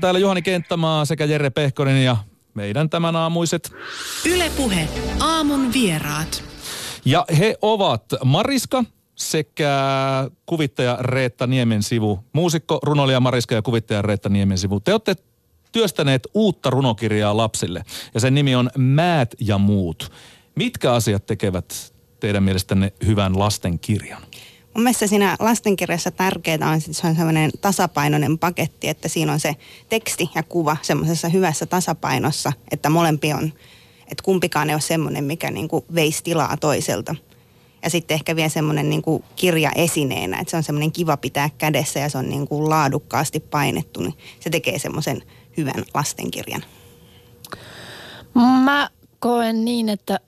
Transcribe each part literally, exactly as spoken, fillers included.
Täällä Juhani Kenttämaa sekä Jere Pehkonen ja meidän tämän aamuiset Yle Puhe aamun vieraat. Ja he ovat Mariska sekä kuvittaja Reetta Niemensivu. Muusikko, runoilija Mariska ja kuvittaja Reetta Niemensivu. Te olette työstäneet uutta runokirjaa lapsille ja sen nimi on Määt ja muut. Mitkä asiat tekevät teidän mielestänne hyvän lastenkirjan? Mun mielestä siinä lastenkirjassa tärkeää on, että se on sellainen tasapainoinen paketti, että siinä on se teksti ja kuva semmoisessa hyvässä tasapainossa, että molempi on, että kumpikaan ei ole semmoinen, mikä niin kuin veisi tilaa toiselta. Ja sitten ehkä vielä semmoinen niin kuin kirja esineenä, että se on semmoinen kiva pitää kädessä ja se on niin kuin laadukkaasti painettu, niin se tekee semmoisen hyvän lastenkirjan. Mä koen niin, että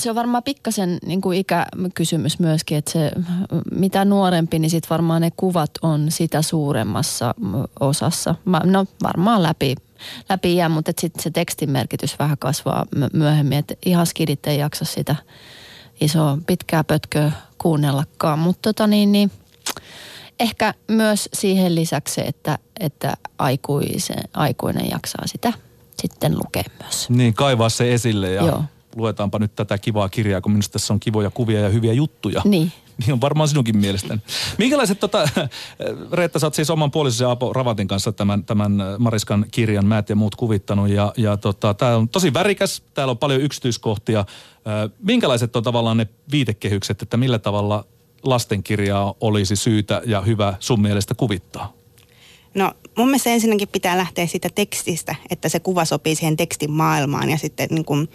se on varmaan pikkasen niin kuin ikäkysymys myöskin, että se, mitä nuorempi, niin sitten varmaan ne kuvat on sitä suuremmassa osassa. No varmaan läpi, läpi jää, mutta sitten se tekstin merkitys vähän kasvaa myöhemmin, että ihan skidit ei jaksa sitä isoa pitkää pötköä kuunnellakaan. Mutta tota niin, niin, ehkä myös siihen lisäksi, että, että aikuisen, aikuinen jaksaa sitä sitten lukea myös. Niin, kaivaa se esille ja... Joo. Luetaanpa nyt tätä kivaa kirjaa, kun minusta tässä on kivoja kuvia ja hyviä juttuja. Niin. Niin on varmaan sinunkin mielestäni. Minkälaiset, tota, Reetta, sä oot siis oman puolisosi Aapo Ravatin kanssa tämän, tämän Mariskan kirjan Määt ja muut kuvittanut. Ja, ja tota, tää on tosi värikäs, täällä on paljon yksityiskohtia. Minkälaiset on tavallaan ne viitekehykset, että millä tavalla lastenkirjaa olisi syytä ja hyvä sun mielestä kuvittaa? No mun mielestä ensinnäkin pitää lähteä siitä tekstistä, että se kuva sopii siihen tekstin maailmaan ja sitten niin kuin...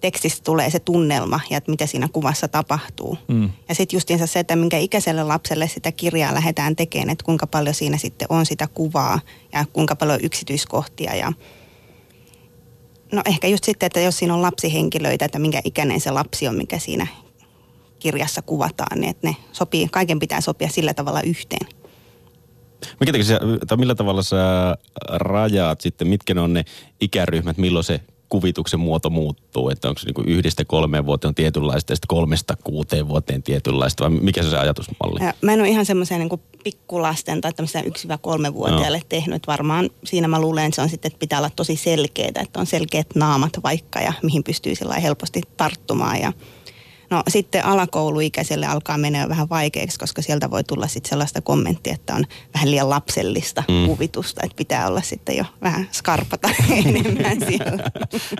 tekstistä tulee se tunnelma ja että mitä siinä kuvassa tapahtuu. Mm. Ja sitten justiinsa se, että minkä ikäiselle lapselle sitä kirjaa lähdetään tekemään, että kuinka paljon siinä sitten on sitä kuvaa ja kuinka paljon yksityiskohtia. Ja no ehkä just sitten, että jos siinä on lapsihenkilöitä, että minkä ikäinen se lapsi on, mikä siinä kirjassa kuvataan, niin että ne sopii, kaiken pitää sopia sillä tavalla yhteen. Mikä tekee, tai millä tavalla sä rajaat sitten, mitkä ne on ne ikäryhmät, milloin se kuvituksen muoto muuttuu, että onko se niinku yhdestä kolmeen vuoteen tietynlaista ja sitten kolmesta kuuteen vuoteen tietynlaista, vai mikä se on se ajatusmalli? Mä en ole ihan semmoiseen niinku pikkulasten tai tämmöiseen yksi vai kolme vuotiaille no. tehnyt. Varmaan siinä mä luulen, että se on sitten, että pitää olla tosi selkeää, että on selkeät naamat vaikka ja mihin pystyy sillä lailla helposti tarttumaan. Ja no sitten alakouluikäiselle alkaa mennä vähän vaikeaksi, koska sieltä voi tulla sitten sellaista kommenttia, että on vähän liian lapsellista mm. kuvitusta, että pitää olla sitten jo vähän skarpata enemmän siellä.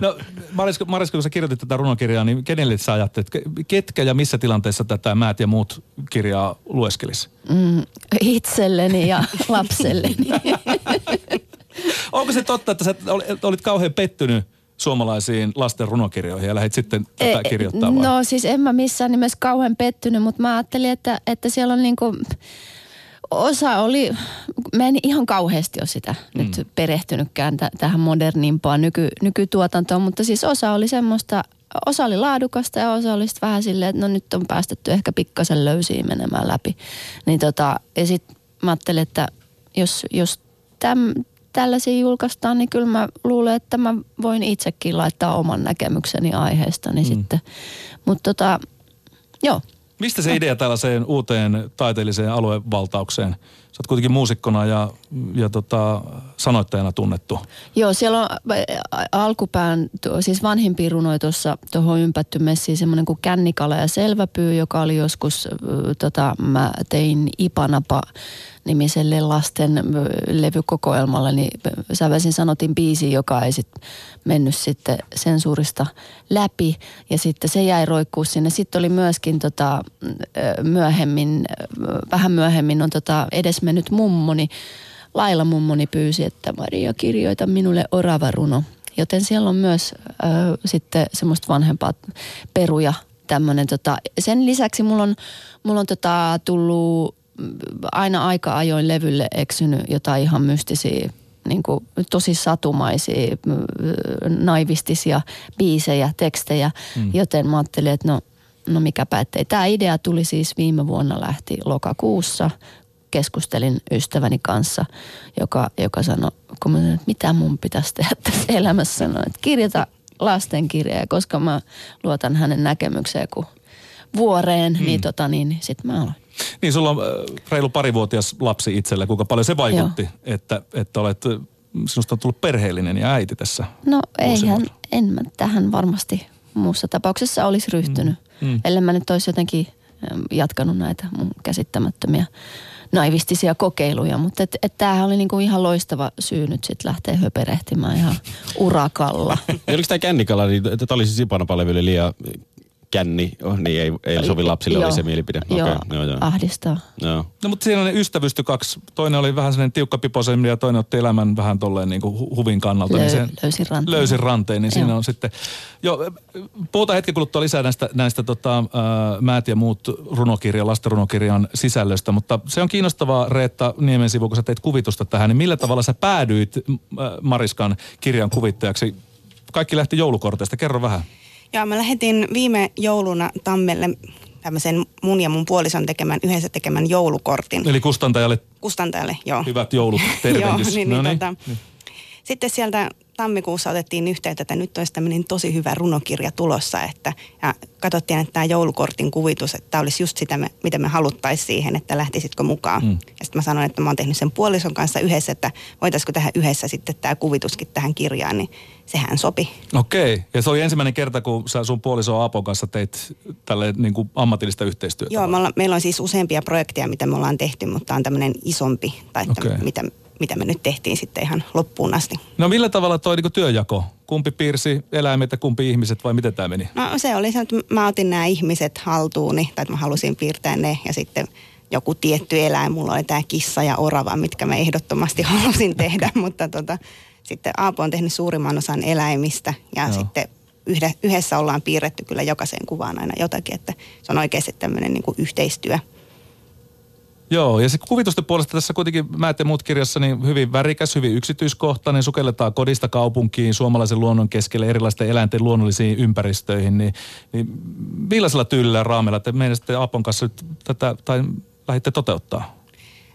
No Mariska, Mariska, kun sä kirjoitit tätä runokirjaa, niin kenelle sä ajattelet, ketkä ja missä tilanteessa tätä Määt ja muut kirjaa lueskelisi? Mm, itselleni ja lapselleni. Onko se totta, että sä olit kauhean pettynyt suomalaisiin lasten runokirjoihin ja lähdit sitten tätä e, kirjoittaa vai? No siis en mä missään nimessä kauhean pettynyt, mutta mä ajattelin, että, että siellä on niinku, osa oli, mä en ihan kauheasti ole sitä mm. nyt perehtynytkään t- tähän modernimpaan nyky, nykytuotantoon, mutta siis osa oli semmoista, osa oli laadukasta ja osa oli sitten vähän silleen, että no nyt on päästetty ehkä pikkasen löysiin menemään läpi. Niin tota, ja sitten mä ajattelin, että jos, jos täm tällaisia julkaistaan, niin kyllä mä luulen, että mä voin itsekin laittaa oman näkemykseni aiheesta, niin mm. sitten. Mutta tota, joo. Mistä se idea tällaiseen uuteen taiteelliseen aluevaltaukseen? Sä oot kuitenkin muusikkona ja, ja tota, sanoittajana tunnettu. Joo, siellä on alkupään, siis vanhimpiin runoja tuossa tuohon ympätty messiin, semmoinen kuin Kännikala ja Selväpyy, joka oli joskus, tota, mä tein Ipanapa-nimiselle lasten levykokoelmalle, niin säväsin sanotin biisi, joka ei sit mennyt sitten sensuurista läpi ja sitten se jäi roikkuu sinne. Sitten oli myöskin tota, myöhemmin, vähän myöhemmin on tota edes mennyt mummoni, Laila mummoni pyysi, että Maria kirjoita minulle oravaruno. Joten siellä on myös äh, sitten semmoista vanhempaa peruja tämmöinen. Tota. Sen lisäksi mulla on, mulla on tota, tullut aina aika ajoin levylle eksynyt jotain ihan mystisiä, niin kuin tosi satumaisia, naivistisia biisejä, tekstejä. Mm. Joten mä ajattelin, että no, no mikäpä ettei. Tämä idea tuli siis viime vuonna, lähti lokakuussa. Keskustelin ystäväni kanssa, joka, joka sanoi, kun mä sanoin, että mitä mun pitäisi tehdä tässä elämässä. Sanoin, että kirjoita lastenkirjaa, koska mä luotan hänen näkemykseen kuin vuoreen, mm. niin, tota, niin sit mä aloin. Niin, sulla on reilu parivuotias lapsi itsellä. Kuinka paljon se vaikutti, että, että olet sinusta on tullut perheellinen ja äiti tässä. No eihän, en mä tähän varmasti muussa tapauksessa olisi ryhtynyt. Mm. Ellen mä nyt olisi jotenkin jatkanut näitä mun käsittämättömiä naivistisia kokeiluja. Mutta et, et tämähän oli niinku ihan loistava syy nyt sitten lähteä höperehtimään ihan urakalla. Oliko tämä kännikala, niin tämä oli siis ipanapalvelu liian... Känni, oh, niin ei, ei sovi lapsille, joo, oli se mielipide. Joo, okay, joo, joo. Ahdistaa. Joo. No mutta siinä ne ystävysty kaksi. Toinen oli vähän sellainen tiukkapipoisempi ja toinen otti elämän vähän tolleen niin kuin huvin kannalta. Löy, niin löysin ranteen. Löysin ranteen, niin joo. Siinä on sitten... Joo, puhutaan hetken kuluttua lisää näistä, näistä tota, äh, Määt ja muut -runokirjan, lastenrunokirjan sisällöstä, mutta se on kiinnostavaa, Reetta Niemensivu, kun sä teit kuvitusta tähän, niin millä tavalla sä päädyit äh, Mariskan kirjan kuvittajaksi? Kaikki lähti joulukorteista, kerro vähän. Joo, mä lähetin viime jouluna Tammelle tämmöisen mun ja mun puolison tekemän, yhdessä tekemän joulukortin. Eli kustantajalle? Kustantajalle, joo. Hyvät joulut, tervehdys. Joo, niin, no niin, tota, niin. Sitten sieltä tammikuussa otettiin yhteyttä, että nyt olisi tämmöinen tosi hyvä runokirja tulossa, että ja katsottiin, että tämä joulukortin kuvitus, että tämä olisi just sitä, me, mitä me haluttaisiin siihen, että lähtisitkö mukaan. Mm. Ja sitten mä sanoin, että mä oon tehnyt sen puolison kanssa yhdessä, että voitaisiko tähän yhdessä sitten tämä kuvituskin tähän kirjaan, niin sehän sopi. Okei. Ja se oli ensimmäinen kerta, kun sä sun puoliso Aapon kanssa teit tälle niin kuin ammatillista yhteistyötä. Joo, me olla, meillä on siis useampia projekteja, mitä me ollaan tehty, mutta on tämmöinen isompi, tai okay. t- mitä... mitä me nyt tehtiin sitten ihan loppuun asti. No millä tavalla toi niin kuin työjako? Kumpi piirsi eläimet ja kumpi ihmiset vai miten tämä meni? No se oli se, että mä otin nämä ihmiset haltuuni, tai että mä halusin piirtää ne ja sitten joku tietty eläin. Mulla oli tämä kissa ja orava, mitkä mä ehdottomasti halusin tehdä, mutta tota, sitten Aapo on tehnyt suurimman osan eläimistä ja joo, sitten yhdessä ollaan piirretty kyllä jokaiseen kuvaan aina jotakin, että se on oikeasti tämmöinen niin kuin yhteistyö. Joo, ja se kuvitusten puolesta tässä kuitenkin Määt ja muut -kirjassa niin hyvin värikäs, hyvin yksityiskohtainen, sukelletaan kodista kaupunkiin, suomalaisen luonnon keskelle, erilaisten eläinten luonnollisiin ympäristöihin, niin, niin millaisella tyylillä raamilla te meinaisitte Aapon kanssa nyt tätä, tai lähditte toteuttaa?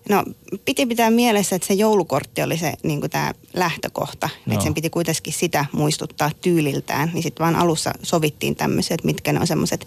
No, piti pitää mielessä, että se joulukortti oli se niin kuin tämä lähtökohta, no, että sen piti kuitenkin sitä muistuttaa tyyliltään, niin sitten vaan alussa sovittiin tämmöiset, mitkä ne on semmoiset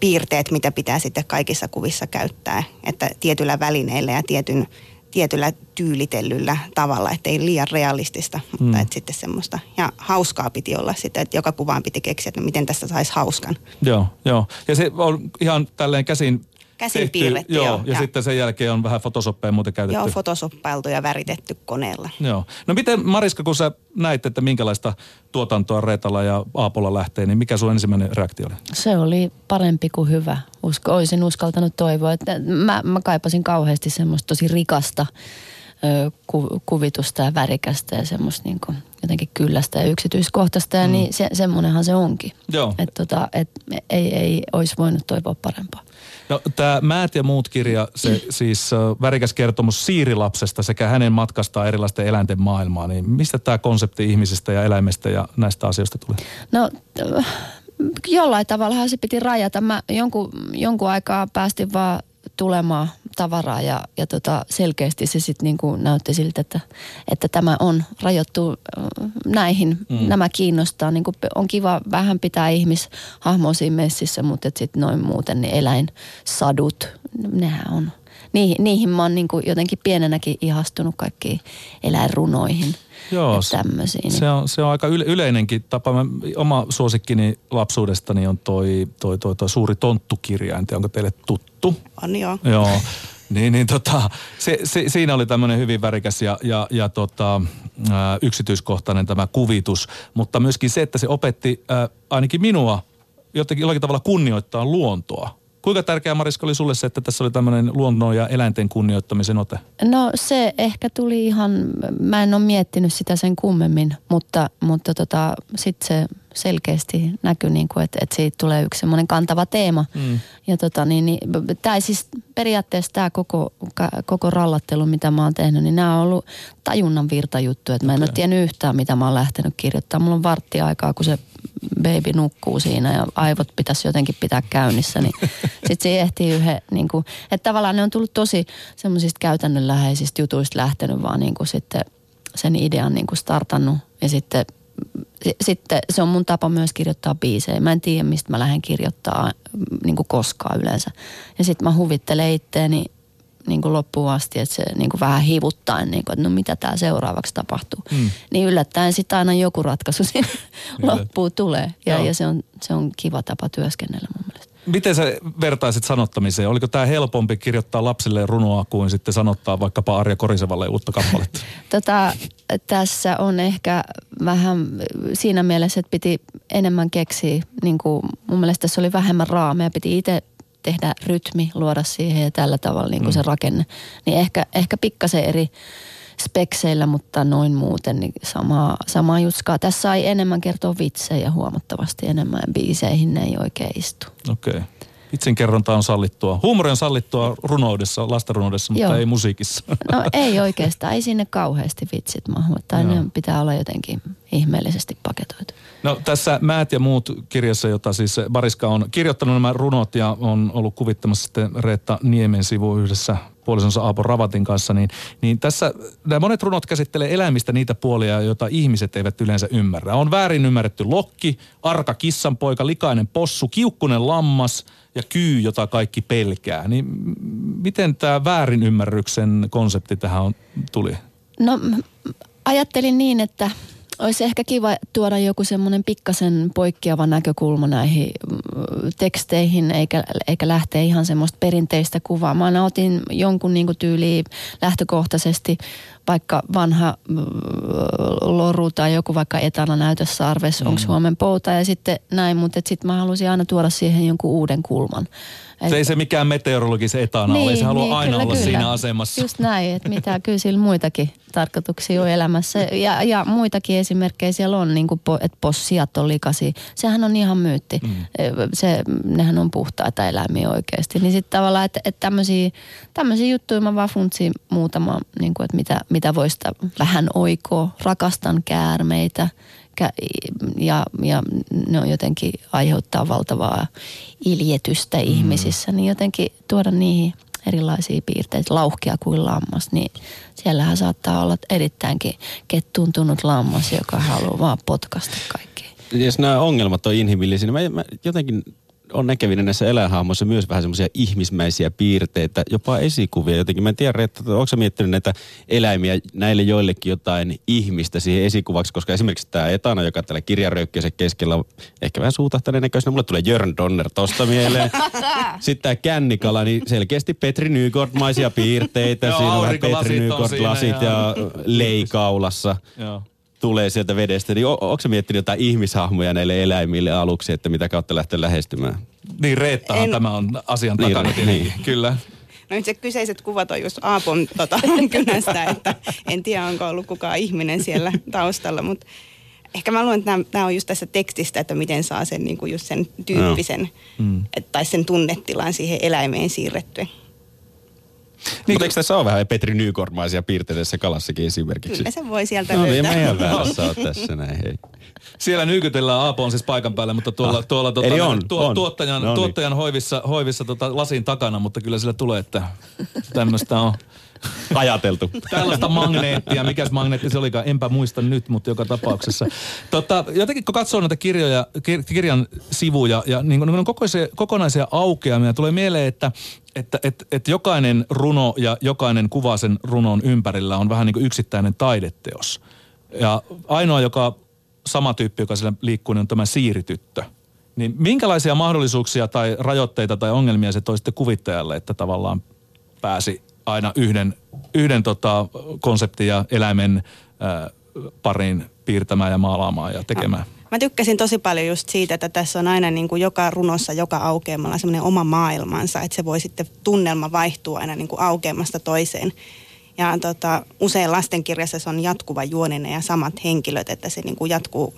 piirteet, mitä pitää sitten kaikissa kuvissa käyttää, että tietyllä välineellä ja tietyn, tietyllä tyylitellyllä tavalla, ettei liian realistista, mutta mm. että sitten semmoista. Ja hauskaa piti olla sitä, että joka kuvaan piti keksiä, että miten tästä saisi hauskan. Joo, joo. Ja se on ihan tälleen käsin... Käsin piirretty, joo, joo. Ja, ja sitten sen jälkeen on vähän Photoshoppia muuten käytetty. Joo, Photoshoppailtu ja väritetty koneella. Joo. No miten, Mariska, kun sä näit, että minkälaista tuotantoa Reetalla ja Aapolla lähtee, niin mikä sun ensimmäinen reaktio oli? Se oli parempi kuin hyvä. Usko, olisin uskaltanut toivoa. Että mä, mä kaipasin kauheasti semmoista tosi rikasta ö, ku, kuvitusta ja värikästä ja semmoista niin kuin jotenkin kyllästä ja yksityiskohtaista. Ja mm. niin se, semmoinenhan se onkin. Joo. Että tota, et, ei, ei olisi voinut toivoa parempaa. No, tämä Määt ja muut -kirja, se siis värikäs kertomus siirilapsesta sekä hänen matkastaan erilaisten eläinten maailmaa, niin mistä tämä konsepti ihmisestä ja eläimestä ja näistä asioista tuli? No jollain tavallahan se piti rajata. Mä jonkun, jonkun aikaa päästin vaan tulemaan tavaraa ja, ja tota selkeästi se sitten niinku näytti siltä, että, että tämä on rajoittu näihin. Mm. Nämä kiinnostaa. Niinku on kiva vähän pitää ihmishahmoa siinä messissä, mutta sitten noin muuten ne eläinsadut, nehän on. Niihin, niihin mä oon niinku jotenkin pienenäkin ihastunut kaikkiin eläinrunoihin. Joo, se on, se on aika yleinenkin tapa. Mä, oma suosikkini lapsuudestani on toi, toi, toi, toi Suuri tonttukirja. En tiedä, onko teille tuttu? On joo. Joo, niin, niin tota, se, se, siinä oli tämmöinen hyvin värikäs ja, ja, ja tota, ä, yksityiskohtainen tämä kuvitus. Mutta myöskin se, että se opetti ä, ainakin minua jotenkin jollakin tavalla kunnioittaa luontoa. Kuinka tärkeää, Mariska, oli sulle se, että tässä oli tämmöinen luonnon ja eläinten kunnioittamisen ote? No se ehkä tuli ihan, mä en ole miettinyt sitä sen kummemmin, mutta, mutta tota, sitten se selkeästi näkyi, niin kuin, että, että siitä tulee yksi semmoinen kantava teema. Mm. Ja tota, niin, niin, tää siis periaatteessa tämä koko, koko rallattelu, mitä mä oon tehnyt, niin nämä on ollut tajunnan virtajuttu, että mä en okay. ole tiennyt yhtään, mitä mä oon lähtenyt kirjoittamaan. Mulla on varttiaikaa, kun se baby nukkuu siinä ja aivot pitäisi jotenkin pitää käynnissä, niin sitten se ehtii yhden, niin kuin, että tavallaan ne on tullut tosi semmoisista käytännönläheisistä jutuista lähtenyt, vaan niin kuin sitten sen idean niin kuin startannut ja sitten, sitten se on mun tapa myös kirjoittaa biisejä. Mä en tiedä, mistä mä lähden kirjoittaa niin kuin koskaan yleensä. Ja sitten mä huvittelen itteeni niin kuin loppuun asti, että se niin kuin vähän hivuttaen, niin kuin, että no mitä tää seuraavaksi tapahtuu. Mm. Niin yllättäen sitten aina joku ratkaisu siinä loppuun tulee. Ja, ja se, on, se on kiva tapa työskennellä mun mielestä. Miten sä vertaisit sanottamiseen? Oliko tää helpompi kirjoittaa lapsille runoa kuin sitten sanottaa vaikkapa Arja Korisevalle uutta kappaletta? Tota, tässä on ehkä vähän siinä mielessä, että piti enemmän keksiä. Niin kuin, mun mielestä tässä oli vähemmän raameja, piti itse tehdä rytmi, luoda siihen ja tällä tavalla niin kuin mm. se rakenne. Niin ehkä, ehkä pikkasen eri spekseillä, mutta noin muuten niin samaa, samaa jutskaa. Tässä sai enemmän kertoa vitsejä huomattavasti enemmän ja biiseihin ne ei oikein istu. Okei. Okay. Vitsinkerronta on sallittua. Huumori on sallittua runoudessa, lastenrunoudessa, mutta Joo. ei musiikissa. No ei oikeastaan, ei sinne kauheasti vitsit mahdu. Tai ne pitää olla jotenkin ihmeellisesti paketoitu. No tässä Määt ja muut -kirjassa, jota siis Mariska on kirjoittanut nämä runot ja on ollut kuvittamassa sitten Reetta Niemensivu yhdessä puolisonsa Aapo Ravatin kanssa, niin, niin tässä nämä monet runot käsittelee eläimistä niitä puolia, joita ihmiset eivät yleensä ymmärrä. On väärin ymmärretty lokki, arka kissanpoika, likainen possu, kiukkunen lammas ja kyy, jota kaikki pelkää. Niin miten tämä väärinymmärryksen konsepti tähän on, tuli? No ajattelin niin, että olisi ehkä kiva tuoda joku semmoinen pikkasen poikkeava näkökulma näihin teksteihin, eikä, eikä lähteä ihan semmoista perinteistä kuvaa. Mä aina otin jonkun niinku tyyliin lähtökohtaisesti vaikka vanha loru tai joku vaikka etana näytösarves, mm. onko Suomen pouta ja sitten näin, mutta sitten mä halusin aina tuoda siihen jonkun uuden kulman. Se et, ei se mikään meteorologi se etana niin, ole, ei se halua niin, aina kyllä, olla kyllä. siinä asemassa. Just näin, että mitä kyllä sillä muitakin tarkoituksia on elämässä ja, ja muitakin esimerkkejä siellä on, niin kuin po, että possiat on likasi. Sehän on ihan myytti, mm. se, nehän on puhtaita eläimiä oikeasti. Niin sitten tavallaan, että et tämmöisiä juttuja mä vaan funtsin muutama, niin kuin, että mitä mitä voisi vähän oikoa. Rakastan käärmeitä ja, ja ne jotenkin aiheuttaa valtavaa iljetystä ihmisissä. Mm. Niin jotenkin tuoda niihin erilaisia piirteitä, lauhkia kuin lammas. Niin siellähän saattaa olla erittäinkin kettuuntunut lammas, joka haluaa vaan potkaista kaikkea. Jos nämä ongelmat on inhimillisiä, niin mä, mä jotenkin on näkevinen näissä eläinhahmoissa myös vähän semmoisia ihmismäisiä piirteitä, jopa esikuvia jotenkin. Mä en tiedä, Reetta, onko sä miettinyt näitä eläimiä näille joillekin jotain ihmistä siihen esikuvaksi, koska esimerkiksi tämä etana, joka täällä kirjaröykkiössä keskellä on ehkä vähän suutahtaneen näköisenä. Mulle tulee Jörn Donner tosta mieleen. Sitten tämä kännikala, niin selkeästi Petri Nygård-maisia piirteitä. Joo, siinä on vähän Petri Nygård-lasit ja leikaulassa. Joo. Tulee sieltä vedestä, niin o- onko sä miettinyt jotain ihmishahmoja näille eläimille aluksi, että mitä kautta lähtee lähestymään? Niin Reettahan en... tämä on asian niin, takana tietenkin, niin. Kyllä. No itse kyseiset kuvat on just Aapon tota, kynästä, että en tiedä onko ollut kukaan ihminen siellä taustalla, mutta ehkä mä luulen, että nämä on just tässä tekstistä, että miten saa sen, niin kuin just sen tyyppisen no. mm. tai sen tunnetilan siihen eläimeen siirrettyä. Niin, mutta eikö tässä ole vähän Petri Nygård-maisia piirteitä tässä kalassakin esimerkiksi? Kyllä se voi sieltä löytää. No niin, meidän väärässä on tässä näin, hei. Siellä nyykytellään, Aapo on siis paikan päällä, mutta tuolla, ah, tuolla tuota, on, tuo, on. tuottajan, no niin. tuottajan hoivissa, hoivissa tota, lasin takana, mutta kyllä sillä tulee, että tämmöistä on ajateltu. Tällaista magneettia, mikäs magneetti se olikaan, enpä muista nyt, mutta joka tapauksessa. Tota, jotenkin kun katsoo näitä kirjoja, kir, kirjan sivuja ja niin kun on kokonaisia, kokonaisia aukeamia, tulee mieleen, että Että et, et jokainen runo ja jokainen kuva sen runon ympärillä on vähän niin kuin yksittäinen taideteos. Ja ainoa joka, sama tyyppi, joka siellä liikkuu, niin on tämä siirityttö. Niin minkälaisia mahdollisuuksia tai rajoitteita tai ongelmia se toi sitten kuvittajalle, että tavallaan pääsi aina yhden, yhden tota konseptin ja eläimen ää, parin piirtämään ja maalaamaan ja tekemään? Mä tykkäsin tosi paljon just siitä, että tässä on aina niin kuin joka runossa, joka aukeamalla semmoinen oma maailmansa, että se voi sitten tunnelma vaihtua aina niin kuin aukeamasta toiseen. Ja tota, usein lastenkirjassa se on jatkuva juoninen ja samat henkilöt, että se niin kuin jatkuu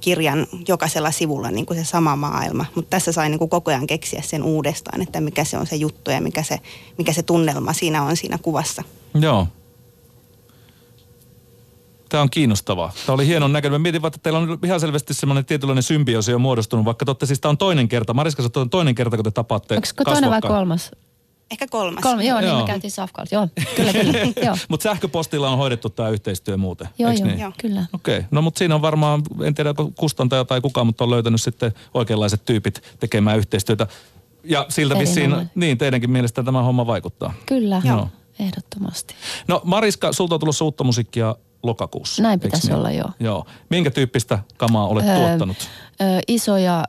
kirjan jokaisella sivulla niin kuin se sama maailma. Mutta tässä sai niin kuin koko ajan keksiä sen uudestaan, että mikä se on se juttu ja mikä se, mikä se tunnelma siinä on siinä kuvassa. Joo. Tämä on kiinnostavaa. Tämä oli hienon näköinen. Mä mietin, että teillä on ihan selvästi semmoinen tietynlainen symbioosi jo muodostunut, vaikka te olette siis, tämä on toinen kerta. Mariska, sä on toinen kerta, kun te tapaatte kasvokkaan. Onko toinen vai kolmas? Ehkä kolmas. Kolmas, joo, joo. Niin me käytiin safkaalta. Joo, kyllä, kyllä. Mutta sähköpostilla on hoidettu tämä yhteistyö muuten, joo, eikö joo, niin? Joo, kyllä. Okei, okay. No mutta siinä on varmaan, en tiedä kustantaja tai kukaan, mutta on löytänyt sitten oikeanlaiset tyypit tekemään yhteistyötä. Ja siltä vissiin, niin teidänkin mielestä tämä homma vaikuttaa. Kyllä, no. Ehdottomasti. No Mariska, sulta on tulossa uutta musiikkia lokakuussa. Näin pitäisi niin? olla, joo. joo. Minkä tyyppistä kamaa olet öö, tuottanut? Öö, isoja,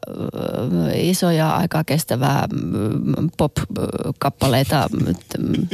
isoja, aikaa kestävää pop-kappaleita,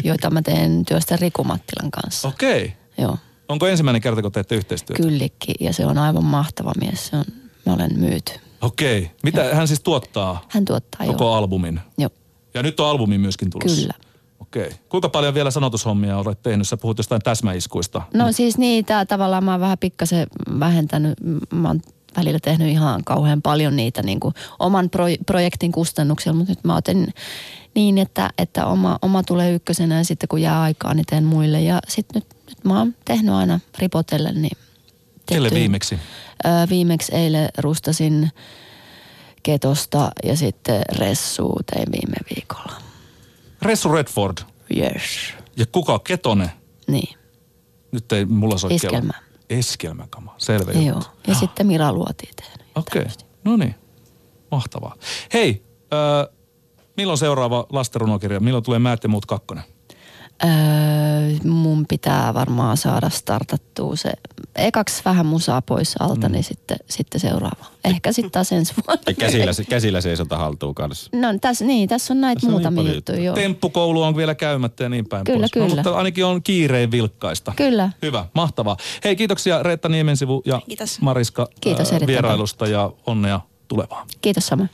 joita mä teen työstä Riku Mattilan kanssa. Okei. Okay. Joo. Onko ensimmäinen kerta, kun teette yhteistyötä? Kyllikin, ja se on aivan mahtava mies. Se on, mä olen myyty. Okei. Mitä joo. hän siis tuottaa? Hän tuottaa, koko joo. albumin? Joo. Ja nyt on albumi myöskin tulossa? Kyllä. Okei. Kuinka paljon vielä sanotushommia olet tehnyt? Sä puhut jostain täsmäiskuista. No siis niitä tavallaan mä oon vähän pikkasen vähentänyt. Mä oon välillä tehnyt ihan kauhean paljon niitä niin kuin oman pro- projektin kustannuksella, mutta nyt mä otin niin, että, että oma, oma tulee ykkösenä ja sitten kun jää aikaa, niin teen muille. Ja sitten nyt, nyt mä oon tehnyt aina ripotelle. Niin kelle viimeksi? Ää, viimeksi eilen rustasin Ketosta ja sitten Ressu tein viime viikolla. Ressu Redford. Yes. Ja kuka? Ketone? Niin. Nyt ei mulla soi kello. Eskelmä. Eskelmäkama. Selvä juttu. Joo. Ja ah. sitten Mira Luoti tehnyt. Okei. Okay. No niin. Mahtavaa. Hei, äh, milloin seuraava lastenrunokirja? Milloin tulee Määt ja muut kakkonen? Öö, mun pitää varmaan saada startattua se. Ekaksi vähän musaa pois alta, mm. niin sitten, sitten seuraava. Ehkä sitten taas ensi vuonna. Ja käsillä, käsillä seisota haltuu kanssa. No tässä niin, täs on näitä muutamia niin juttuja. Temppukoulu on vielä käymättä ja niin päin kyllä, pois. Kyllä. No, mutta ainakin on kiireen vilkkaista. Kyllä. Hyvä, mahtavaa. Hei, kiitoksia Reetta Niemensivu ja kiitos. Mariska. Kiitos, äh, vierailusta ja onnea tulevaan. Kiitos sama.